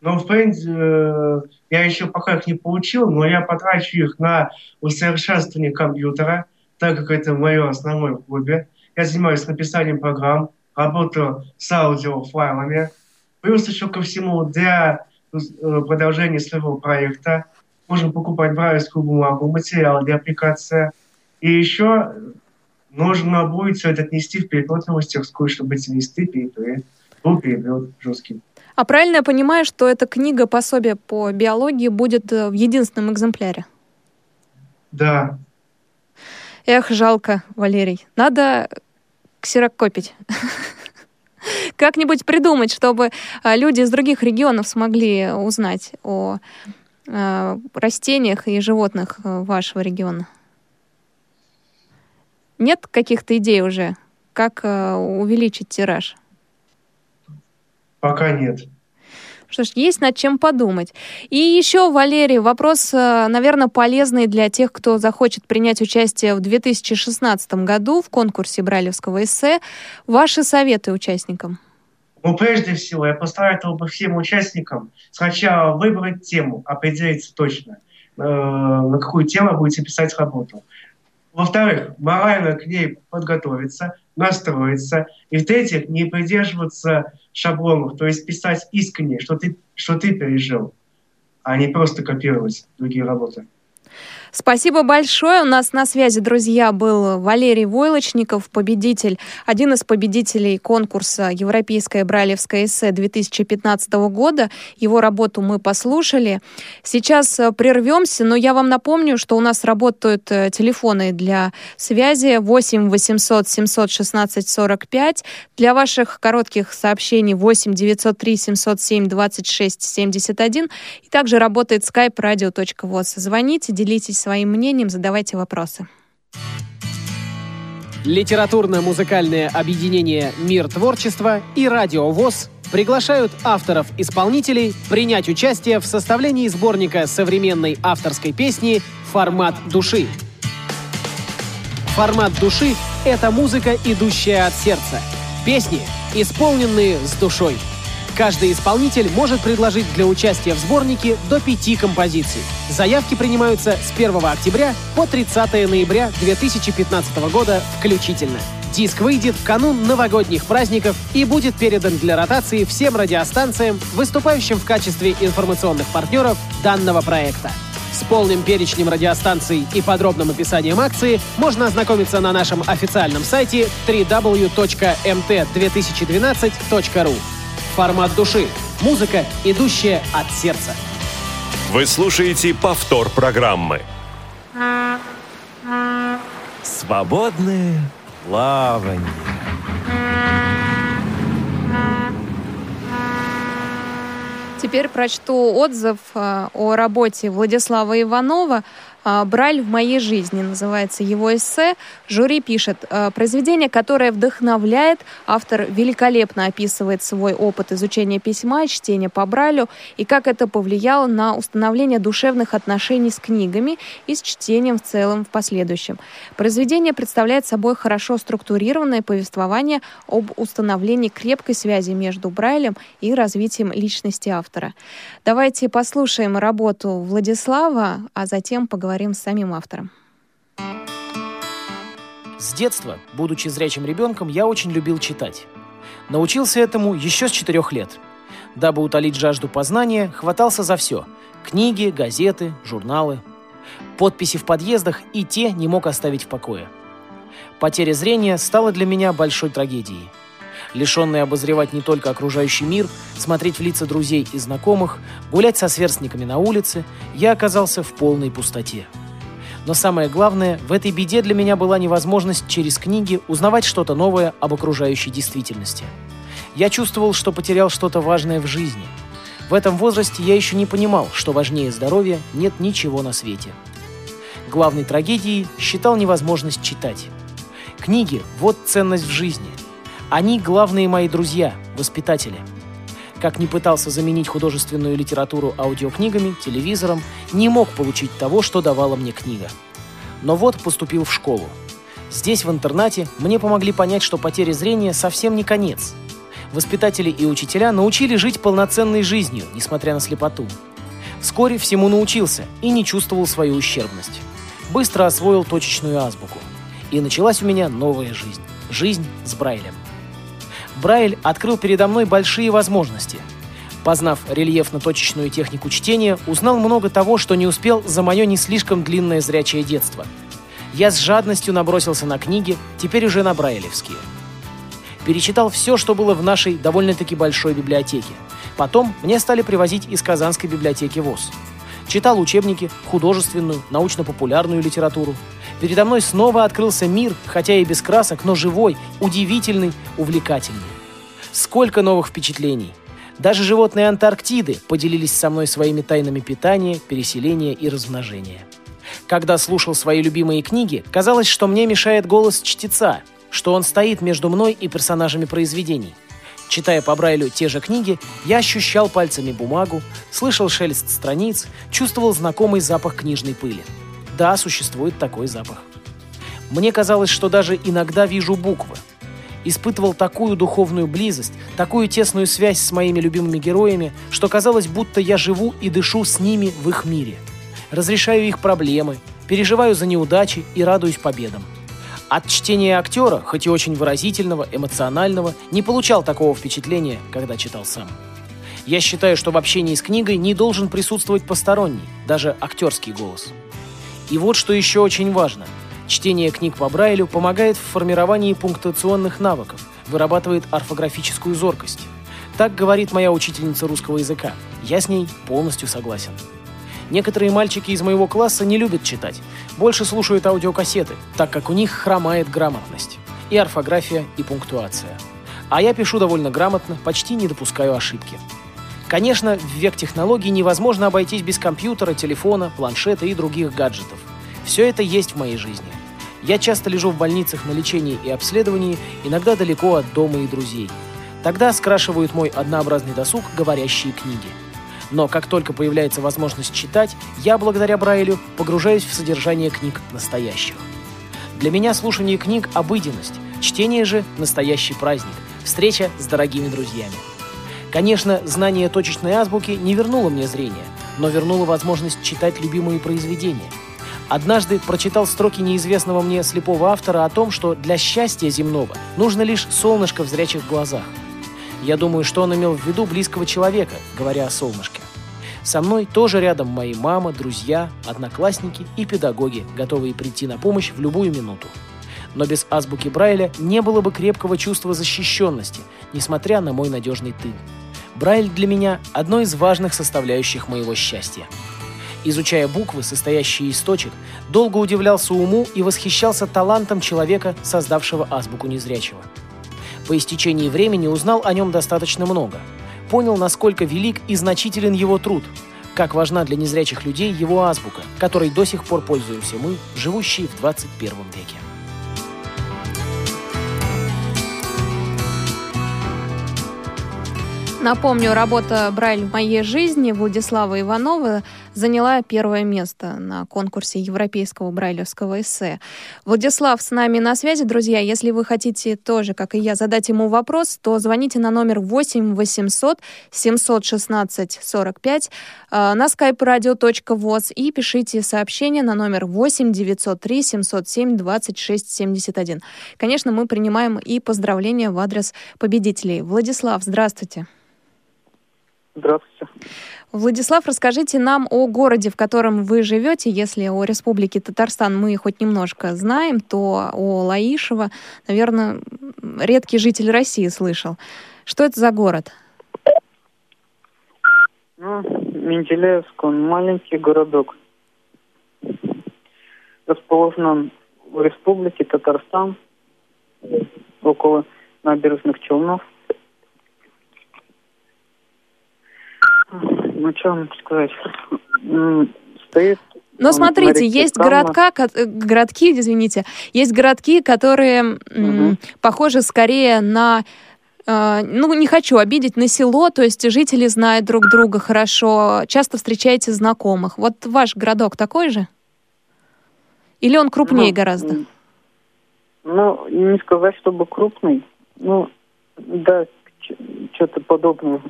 Но, в принципе, я еще пока их не получил, но я потрачу их на усовершенствование компьютера, так как это мое основное хобби. Я занимаюсь написанием программ, работаю с аудиофайлами. Плюс еще ко всему, для продолжения своего проекта можно покупать брайлевскую бумагу, материалы для аппликации. И еще нужно будет все это отнести в переплетную мастерскую, чтобы эти листы был переплет жесткий. А правильно я понимаю, что эта книга пособие по биологии будет в единственном экземпляре? Да. Эх, жалко, Валерий. Надо ксерокопить. Как-нибудь придумать, чтобы люди из других регионов смогли узнать о растениях и животных вашего региона. Нет каких-то идей уже, как увеличить тираж? Пока нет. Что ж, есть над чем подумать. И еще, Валерий, вопрос, наверное, полезный для тех, кто захочет принять участие в 2016 году в конкурсе брайлевского эссе. Ваши советы участникам? Ну, прежде всего, я посоветовал бы всем участникам сначала выбрать тему, определиться точно, на какую тему будете писать работу. Во-вторых, морально к ней подготовиться, настроиться. И в-третьих, не придерживаться шаблонов, то есть писать искренне, что ты пережил, а не просто копировать другие работы. Спасибо большое. У нас на связи, друзья, был Валерий Войлочников, победитель, один из победителей конкурса «Европейское брайлевское эссе» 2015 года. Его работу мы послушали. Сейчас прервемся, но я вам напомню, что у нас работают телефоны для связи 8 800 716 45. Для ваших коротких сообщений 8 903 707 26 71. И также работает Skype radio.voz. Звоните, делитесь своим мнением, задавайте вопросы. Литературно-музыкальное объединение «Мир творчества» и «Радио ВОС» приглашают авторов-исполнителей принять участие в составлении сборника современной авторской песни «Формат души». «Формат души» — это музыка, идущая от сердца. Песни, исполненные с душой. Каждый исполнитель может предложить для участия в сборнике до 5 композиций. Заявки принимаются с 1 октября по 30 ноября 2015 года включительно. Диск выйдет в канун новогодних праздников и будет передан для ротации всем радиостанциям, выступающим в качестве информационных партнеров данного проекта. С полным перечнем радиостанций и подробным описанием акции можно ознакомиться на нашем официальном сайте www.mt2012.ru. «Формат души» — музыка, идущая от сердца. Вы слушаете повтор программы. «Свободное плавание». Теперь прочту отзыв о работе Владислава Иванова «Брайль в моей жизни» называется его эссе. Жюри пишет: произведение, которое вдохновляет, автор великолепно описывает свой опыт изучения письма, чтения по Брайлю и как это повлияло на установление душевных отношений с книгами и с чтением в целом в последующем. Произведение представляет собой хорошо структурированное повествование об установлении крепкой связи между Брайлем и развитием личности автора. Давайте послушаем работу Владислава, а затем поговорим с самим автором. С детства, будучи зрячим ребенком, я очень любил читать. Научился этому еще с 4 лет. Дабы утолить жажду познания, хватался за все: книги, газеты, журналы. Подписи в подъездах и те не мог оставить в покое. Потеря зрения стала для меня большой трагедией. Лишенный обозревать не только окружающий мир, смотреть в лица друзей и знакомых, гулять со сверстниками на улице, я оказался в полной пустоте. Но самое главное, в этой беде для меня была невозможность через книги узнавать что-то новое об окружающей действительности. Я чувствовал, что потерял что-то важное в жизни. В этом возрасте я еще не понимал, что важнее здоровья нет ничего на свете. Главной трагедией считал невозможность читать. Книги – вот ценность в жизни. Они главные мои друзья, воспитатели. Как ни пытался заменить художественную литературу аудиокнигами, телевизором, не мог получить того, что давала мне книга. Но вот поступил в школу. Здесь, в интернате, мне помогли понять, что потеря зрения совсем не конец. Воспитатели и учителя научили жить полноценной жизнью, несмотря на слепоту. Вскоре всему научился и не чувствовал свою ущербность. Быстро освоил точечную азбуку. И началась у меня новая жизнь. Жизнь с Брайлем. Брайль открыл передо мной большие возможности. Познав рельефно-точечную технику чтения, узнал много того, что не успел за мое не слишком длинное зрячее детство. Я с жадностью набросился на книги, теперь уже на брайлевские. Перечитал все, что было в нашей довольно-таки большой библиотеке. Потом мне стали привозить из Казанской библиотеки ВОС. Читал учебники, художественную, научно-популярную литературу. Передо мной снова открылся мир, хотя и без красок, но живой, удивительный, увлекательный. Сколько новых впечатлений! Даже животные Антарктиды поделились со мной своими тайнами питания, переселения и размножения. Когда слушал свои любимые книги, казалось, что мне мешает голос чтеца, что он стоит между мной и персонажами произведений. Читая по Брайлю те же книги, я ощущал пальцами бумагу, слышал шелест страниц, чувствовал знакомый запах книжной пыли. Да, существует такой запах. Мне казалось, что даже иногда вижу буквы. Испытывал такую духовную близость, такую тесную связь с моими любимыми героями, что казалось, будто я живу и дышу с ними в их мире. Разрешаю их проблемы, переживаю за неудачи и радуюсь победам. От чтения актера, хоть и очень выразительного, эмоционального, не получал такого впечатления, когда читал сам. Я считаю, что в общении с книгой не должен присутствовать посторонний, даже актерский голос. И вот что еще очень важно. Чтение книг по Брайлю помогает в формировании пунктуационных навыков, вырабатывает орфографическую зоркость. Так говорит моя учительница русского языка. Я с ней полностью согласен. Некоторые мальчики из моего класса не любят читать, больше слушают аудиокассеты, так как у них хромает грамотность. И орфография, и пунктуация. А я пишу довольно грамотно, почти не допускаю ошибки. Конечно, в век технологий невозможно обойтись без компьютера, телефона, планшета и других гаджетов. Все это есть в моей жизни. Я часто лежу в больницах на лечении и обследовании, иногда далеко от дома и друзей. Тогда скрашивают мой однообразный досуг говорящие книги. Но как только появляется возможность читать, я, благодаря Брайлю, погружаюсь в содержание книг настоящих. Для меня слушание книг – обыденность, чтение же – настоящий праздник, встреча с дорогими друзьями. Конечно, знание точечной азбуки не вернуло мне зрение, но вернуло возможность читать любимые произведения. Однажды прочитал строки неизвестного мне слепого автора о том, что для счастья земного нужно лишь солнышко в зрячих глазах. Я думаю, что он имел в виду близкого человека, говоря о солнышке. Со мной тоже рядом мои мама, друзья, одноклассники и педагоги, готовые прийти на помощь в любую минуту. Но без азбуки Брайля не было бы крепкого чувства защищенности, несмотря на мой надежный тыл. Брайль для меня – одно из важных составляющих моего счастья. Изучая буквы, состоящие из точек, долго удивлялся уму и восхищался талантом человека, создавшего азбуку незрячего. По истечении времени узнал о нем достаточно много. Понял, насколько велик и значителен его труд, как важна для незрячих людей его азбука, которой до сих пор пользуемся мы, живущие в 21 веке. Напомню, работа «Брайль в моей жизни» Владислава Иванова заняла первое место на конкурсе Европейского брайлевского эссе. Владислав с нами на связи, друзья. Если вы хотите тоже, как и я, задать ему вопрос, то звоните на номер 8 800 716 45 на skype-radio.voz и пишите сообщение на номер 8 903 707 26 71. Конечно, мы принимаем и поздравления в адрес победителей. Владислав, здравствуйте. Здравствуйте. Владислав, расскажите нам о городе, в котором вы живете. Если о Республике Татарстан мы хоть немножко знаем, то о Лаишево, наверное, редкий житель России слышал. Что это за город? Ну, Менделеевск, он маленький городок. Расположен в Республике Татарстан, около набережных Челнов. Ну, что вам сказать? Стоит... Но смотрите, есть городки, которые похожи скорее на... не хочу обидеть, на село, то есть жители знают друг друга хорошо, часто встречаете знакомых. Вот ваш городок такой же? Или он крупнее гораздо? Ну, не сказать, чтобы крупный. Ну, да, что-то подобное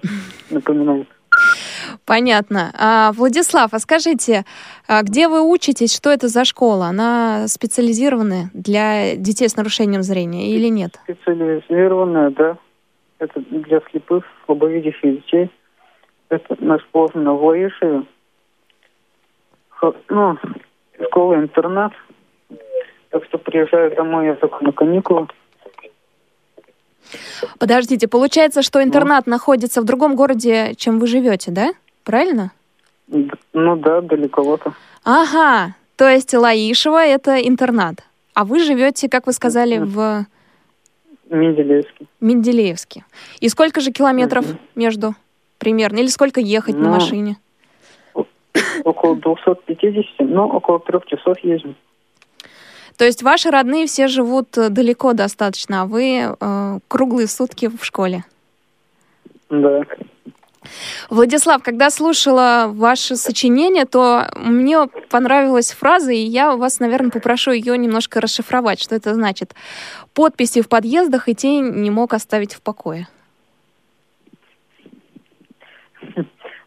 напоминает. Понятно. Владислав, а скажите, где вы учитесь, что это за школа? Она специализированная для детей с нарушением зрения или нет? Специализированная, да. Это для слепых, слабовидящих детей. Это расположено в Лаишеве. Ну, школа-интернат. Так что приезжаю домой я только на каникулы. Подождите, получается, что интернат находится в другом городе, чем вы живете, да? Правильно? Ну да, далековато. Ага, То есть Лаишево — это интернат. А вы живете, как вы сказали, в... Менделеевске. Менделеевске. И сколько же километров между примерно? Или сколько ехать на машине? Около 250, но около 3 часов езжу. То есть ваши родные все живут далеко достаточно, а вы круглые сутки в школе? Да. Владислав, когда слушала ваши сочинения, то мне понравилась фраза, и я вас, наверное, попрошу ее немножко расшифровать, что это значит. Подписи в подъездах и тень не мог оставить в покое.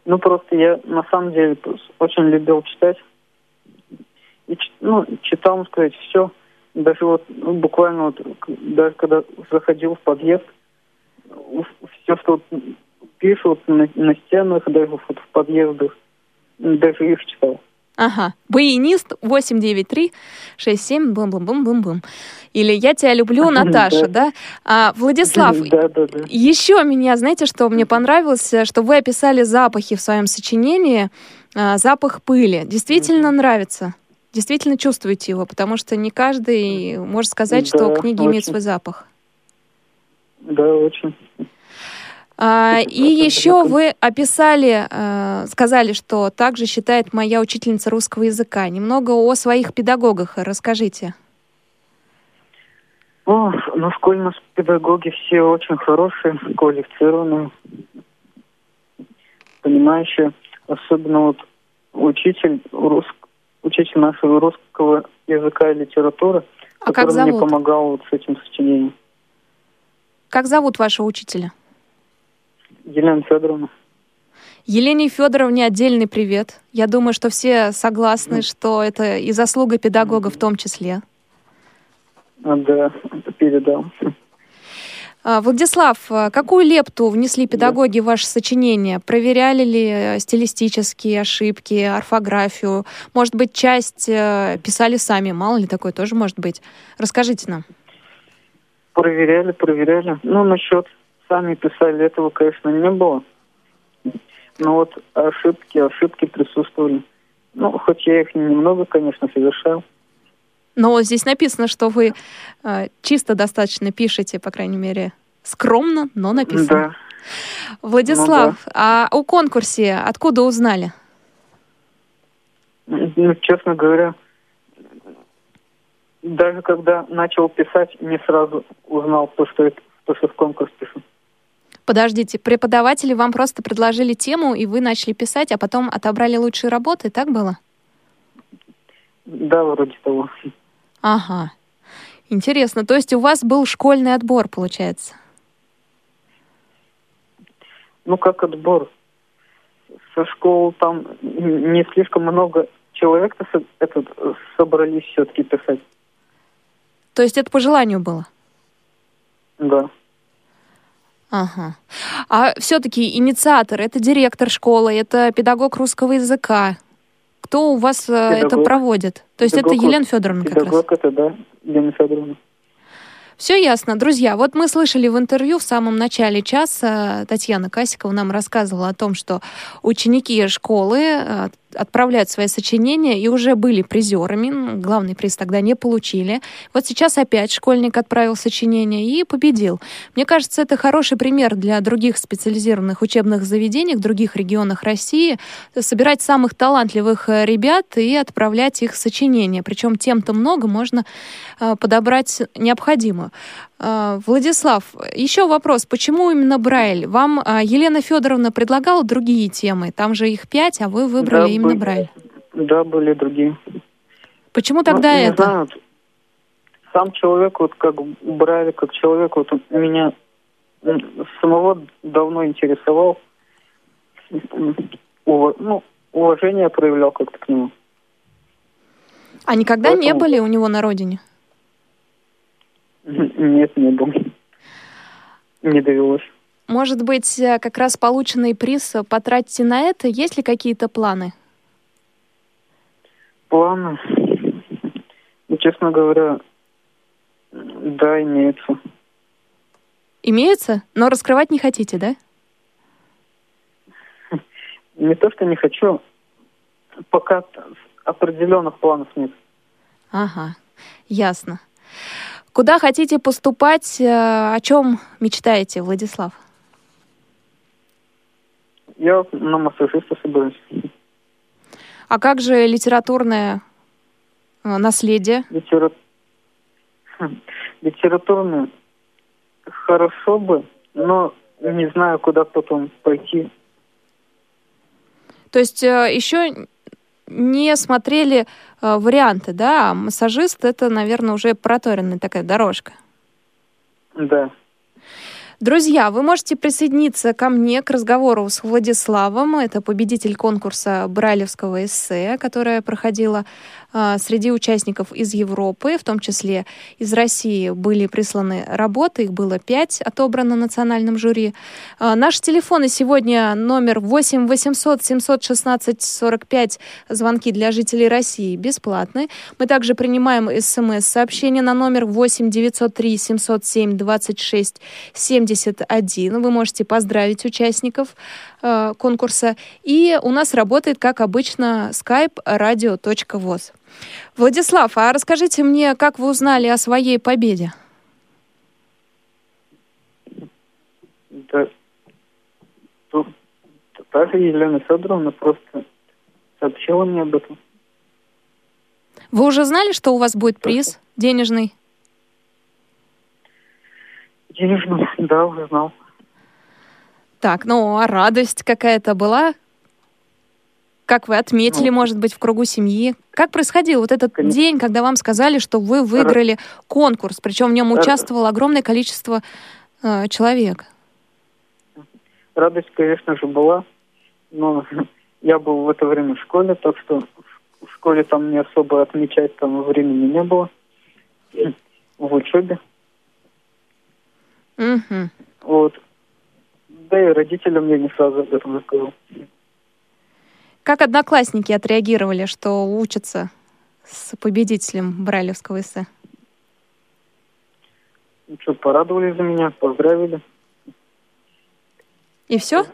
Ну, просто я, на самом деле, очень любил читать. И, читал, сказать, все. Даже буквально, даже когда заходил в подъезд, все, что пишут на стенах, даже в подъездах, даже их читал. Ага. Баянист 89367 бум-бум-бум-бум-бум. Или «Я тебя люблю, Наташа», да? А, Владислав, еще меня, знаете, что мне понравилось, что вы описали запахи в своем сочинении, запах пыли. Действительно нравится? Действительно чувствуете его? Потому что не каждый может сказать, что книги имеют свой запах. Да, очень. И еще вы описали, сказали, что также считает моя учительница русского языка. Немного о своих педагогах расскажите. О, ну, в школе у нас педагоги все очень хорошие, квалифицированные, понимающие. Особенно учитель нашего русского языка и литературы, который мне помогал с этим сочинением. Как зовут вашего учителя? Елена Фёдоровна. Елене Фёдоровне отдельный привет. Я думаю, что все согласны, что это и заслуга педагога в том числе. Да, это передал. Владислав, какую лепту внесли педагоги в ваше сочинение? Проверяли ли стилистические ошибки, орфографию? Может быть, часть писали сами, мало ли, такое тоже может быть. Расскажите нам. Проверяли. Ну, насчет сами писали, этого, конечно, не было. Но ошибки присутствовали. Ну, хоть я их немного, конечно, совершал. Но здесь написано, что вы чисто достаточно пишете, по крайней мере, скромно, но написано. Да. Владислав, а о конкурсе откуда узнали? Ну, честно говоря, даже когда начал писать, не сразу узнал, что в конкурс пишу. Подождите, преподаватели вам просто предложили тему, и вы начали писать, а потом отобрали лучшие работы, так было? Да, вроде того. Ага. Интересно. То есть у вас был школьный отбор, получается? Ну, как отбор? Со школы там не слишком много человек-то собрались все-таки писать. То есть это по желанию было? Да. Ага. А все-таки инициатор — это директор школы, это педагог русского языка. Кто у вас это проводит? То есть это Елена Фёдоровна как раз? Педагог это, да, Елена Фёдоровна. Все ясно. Друзья, вот мы слышали в интервью в самом начале часа, Татьяна Касикова нам рассказывала о том, что ученики школы отправляют свои сочинения и уже были призерами. Главный приз тогда не получили. Вот сейчас опять школьник отправил сочинение и победил. Мне кажется, это хороший пример для других специализированных учебных заведений в других регионах России. Собирать самых талантливых ребят и отправлять их сочинения. Причем тем-то много, можно подобрать необходимое. Владислав, еще вопрос. Почему именно Брайль? Вам Елена Фёдоровна предлагала другие темы? Там же их 5, а вы выбрали именно Брайль. Да, были другие. Почему тогда это? Знаю, сам человек, как Брайль, как человек, меня самого давно интересовал. Уважение проявлял как-то к нему. А никогда не были у него на родине? Нет, не был. Не довелось. Может быть, как раз полученный приз потратите на это? Есть ли какие-то планы? Планы? Честно говоря, да, имеются. Имеются? Но раскрывать не хотите, да? Не то, что не хочу. Пока определенных планов нет. Ага, ясно. Куда хотите поступать, о чем мечтаете, Владислав? Я на массажиста собираюсь. А как же литературное наследие? Литературное хорошо бы, но не знаю, куда потом пойти. То есть еще не смотрели варианты, да? А массажист — это, наверное, уже проторенная такая дорожка. Да. Друзья, вы можете присоединиться ко мне к разговору с Владиславом. Это победитель конкурса «Брайлевского эссе», которое проходило среди участников из Европы, в том числе из России были присланы работы, их было 5 отобрано национальным жюри. Наши телефоны сегодня номер 8 800 716 45, звонки для жителей России бесплатны. Мы также принимаем СМС-сообщения на номер 8 903 707 26 70. Вы можете поздравить участников конкурса. И у нас работает, как обычно, Skype radio.voz. Владислав, а расскажите мне, как вы узнали о своей победе? Да. Также Елена Фёдоровна просто сообщила мне об этом. Вы уже знали, что у вас будет приз денежный? Денежный, да, уже знал. Так, ну а радость какая-то была? Как вы отметили, может быть, в кругу семьи? Как происходил вот этот день, когда вам сказали, что вы выиграли конкурс, причем в нем участвовало огромное количество человек? Радость, конечно же, была, но я был в это время в школе, так что в школе там не особо отмечать там времени не было, в учебе. Угу. Вот. Да и родителям я не сразу об этом рассказал. Как одноклассники отреагировали, что учатся с победителем Брайлевского эссе? Ну что, порадовались за меня, поздравили. И все?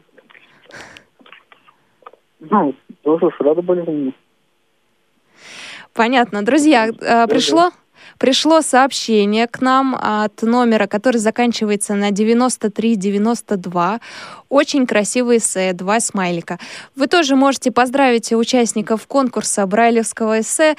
Ну, тоже уж рады были за меня. Понятно. Друзья, пришло? Пришло сообщение к нам от номера, который заканчивается на 9392. Очень красивый эссе, 2 смайлика. Вы тоже можете поздравить участников конкурса Брайлевского эссе.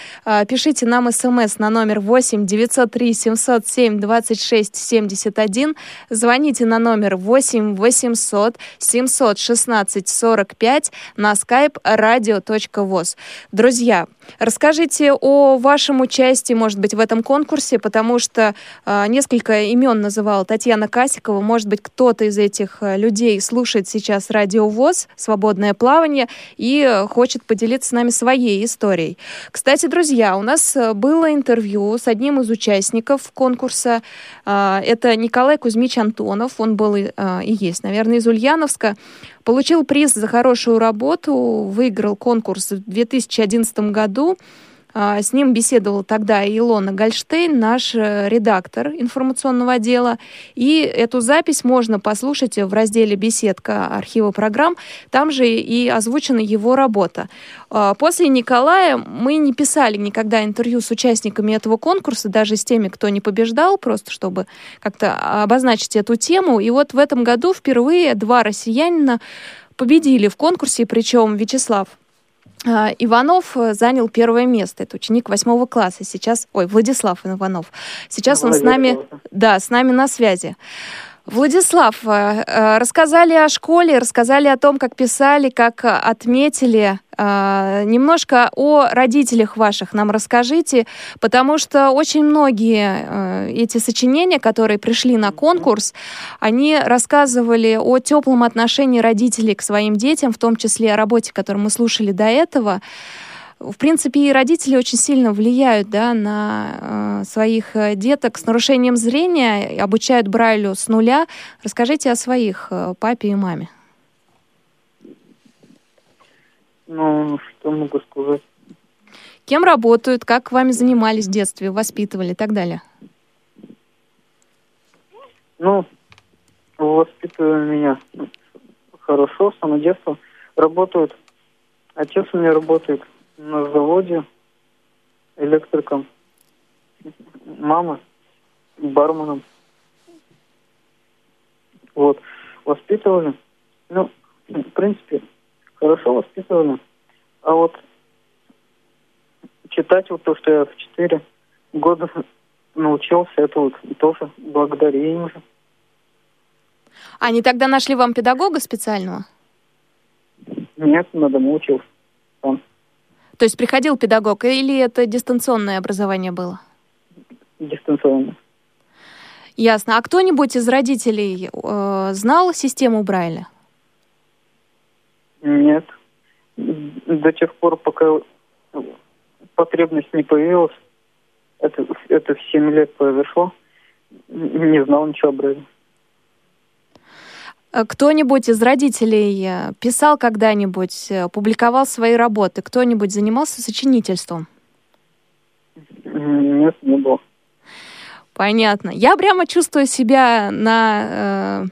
Пишите нам смс на номер 8 903 707 26 71. Звоните на номер 8 800 716 45 на skype radio.voz. Друзья, расскажите о вашем участии, может быть, в этом конкурсе, потому что несколько имен называла Татьяна Касикова. Может быть, кто-то из этих людей слушает сейчас радио ВОС, «Свободное плавание», и хочет поделиться с нами своей историей. Кстати, друзья, у нас было интервью с одним из участников конкурса. Это Николай Кузьмич Антонов. Он был и есть, наверное, из Ульяновска. Получил приз за хорошую работу, выиграл конкурс в 2011 году. С ним беседовала тогда Илона Гольштейн, наш редактор информационного отдела. И эту запись можно послушать в разделе «Беседка» архива программ. Там же и озвучена его работа. После Николая мы не писали никогда интервью с участниками этого конкурса, даже с теми, кто не побеждал, просто чтобы как-то обозначить эту тему. И вот в этом году впервые 2 россиянина победили в конкурсе, причем Вячеслав Иванов занял 1 место. Это ученик 8 класса. Сейчас, Владислав Иванов. Сейчас он с нами на связи. Владислав, рассказали о школе, рассказали о том, как писали, как отметили. Немножко о родителях ваших нам расскажите, потому что очень многие эти сочинения, которые пришли на конкурс, они рассказывали о теплом отношении родителей к своим детям, в том числе о работе, которую мы слушали до этого. В принципе, и родители очень сильно влияют, да, на своих деток с нарушением зрения, обучают Брайлю с нуля. Расскажите о своих папе и маме. Ну, что могу сказать? Кем работают, как вами занимались в детстве, воспитывали и так далее? Ну, воспитывали меня хорошо, с самого детства. Работают. Отец у меня работает на заводе электриком, мама барменом. Вот. Воспитывали. Ну, в принципе, хорошо воспитывали. А вот читать вот то, что я в 4 года научился, это вот тоже благодаря им же. Они тогда нашли вам педагога специального? Нет, на дому учился. Он. То есть приходил педагог, или это дистанционное образование было? Дистанционное. Ясно. А кто-нибудь из родителей знал систему Брайля? Нет. До тех пор, пока потребность не появилась, это в 7 лет произошло, не знал ничего о Брайле. Кто-нибудь из родителей писал когда-нибудь, публиковал свои работы? Кто-нибудь занимался сочинительством? Нет, не было. Понятно. Я прямо чувствую себя на...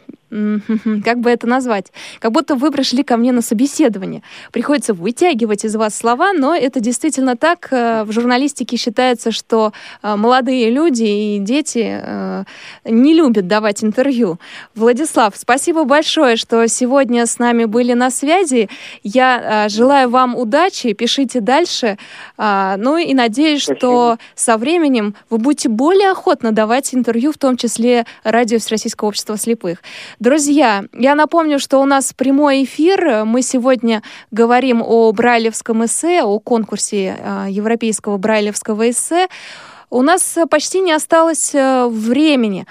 как бы это назвать? Как будто вы пришли ко мне на собеседование. Приходится вытягивать из вас слова, но это действительно так. В журналистике считается, что молодые люди и дети не любят давать интервью. Владислав, спасибо большое, что сегодня с нами были на связи. Я желаю вам удачи, пишите дальше. Ну и надеюсь, что со временем вы будете более охотно давать интервью, в том числе радио Всероссийского общества слепых. Друзья, я напомню, что у нас прямой эфир. Мы сегодня говорим о брайлевском эссе, о конкурсе Европейского брайлевского эссе. У нас почти не осталось времени.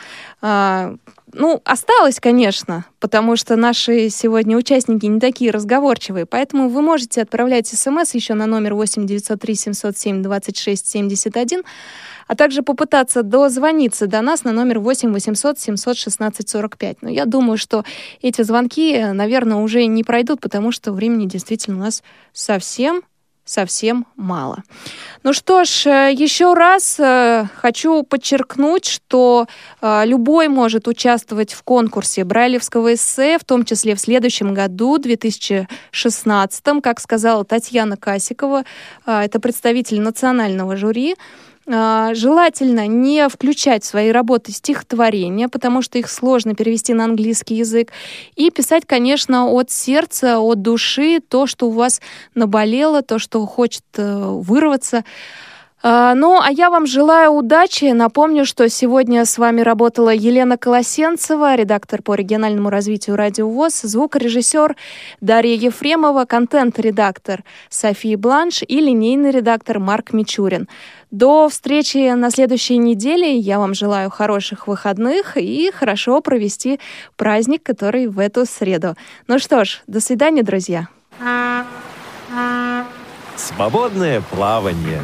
Ну, осталось, конечно, потому что наши сегодня участники не такие разговорчивые. Поэтому вы можете отправлять смс еще на номер 8-903-707-26-71, а также попытаться дозвониться до нас на номер 8-800-716-45. Но я думаю, что эти звонки, наверное, уже не пройдут, потому что времени действительно у нас совсем мало. Ну что ж, еще раз хочу подчеркнуть, что любой может участвовать в конкурсе брайлевского эссе, в том числе в следующем году, 2016, как сказала Татьяна Касикова, это представитель национального жюри. Желательно не включать в свои работы стихотворения, потому что их сложно перевести на английский язык. И писать, конечно, от сердца, от души то, что у вас наболело, то, что хочет вырваться. Ну, а я вам желаю удачи. Напомню, что сегодня с вами работала Елена Колосенцева, редактор по региональному развитию радио ВОС, звукорежиссер Дарья Ефремова, контент-редактор София Бланш и линейный редактор Марк Мичурин. До встречи на следующей неделе. Я вам желаю хороших выходных и хорошо провести праздник, который в эту среду. Ну что ж, до свидания, друзья. Свободное плавание.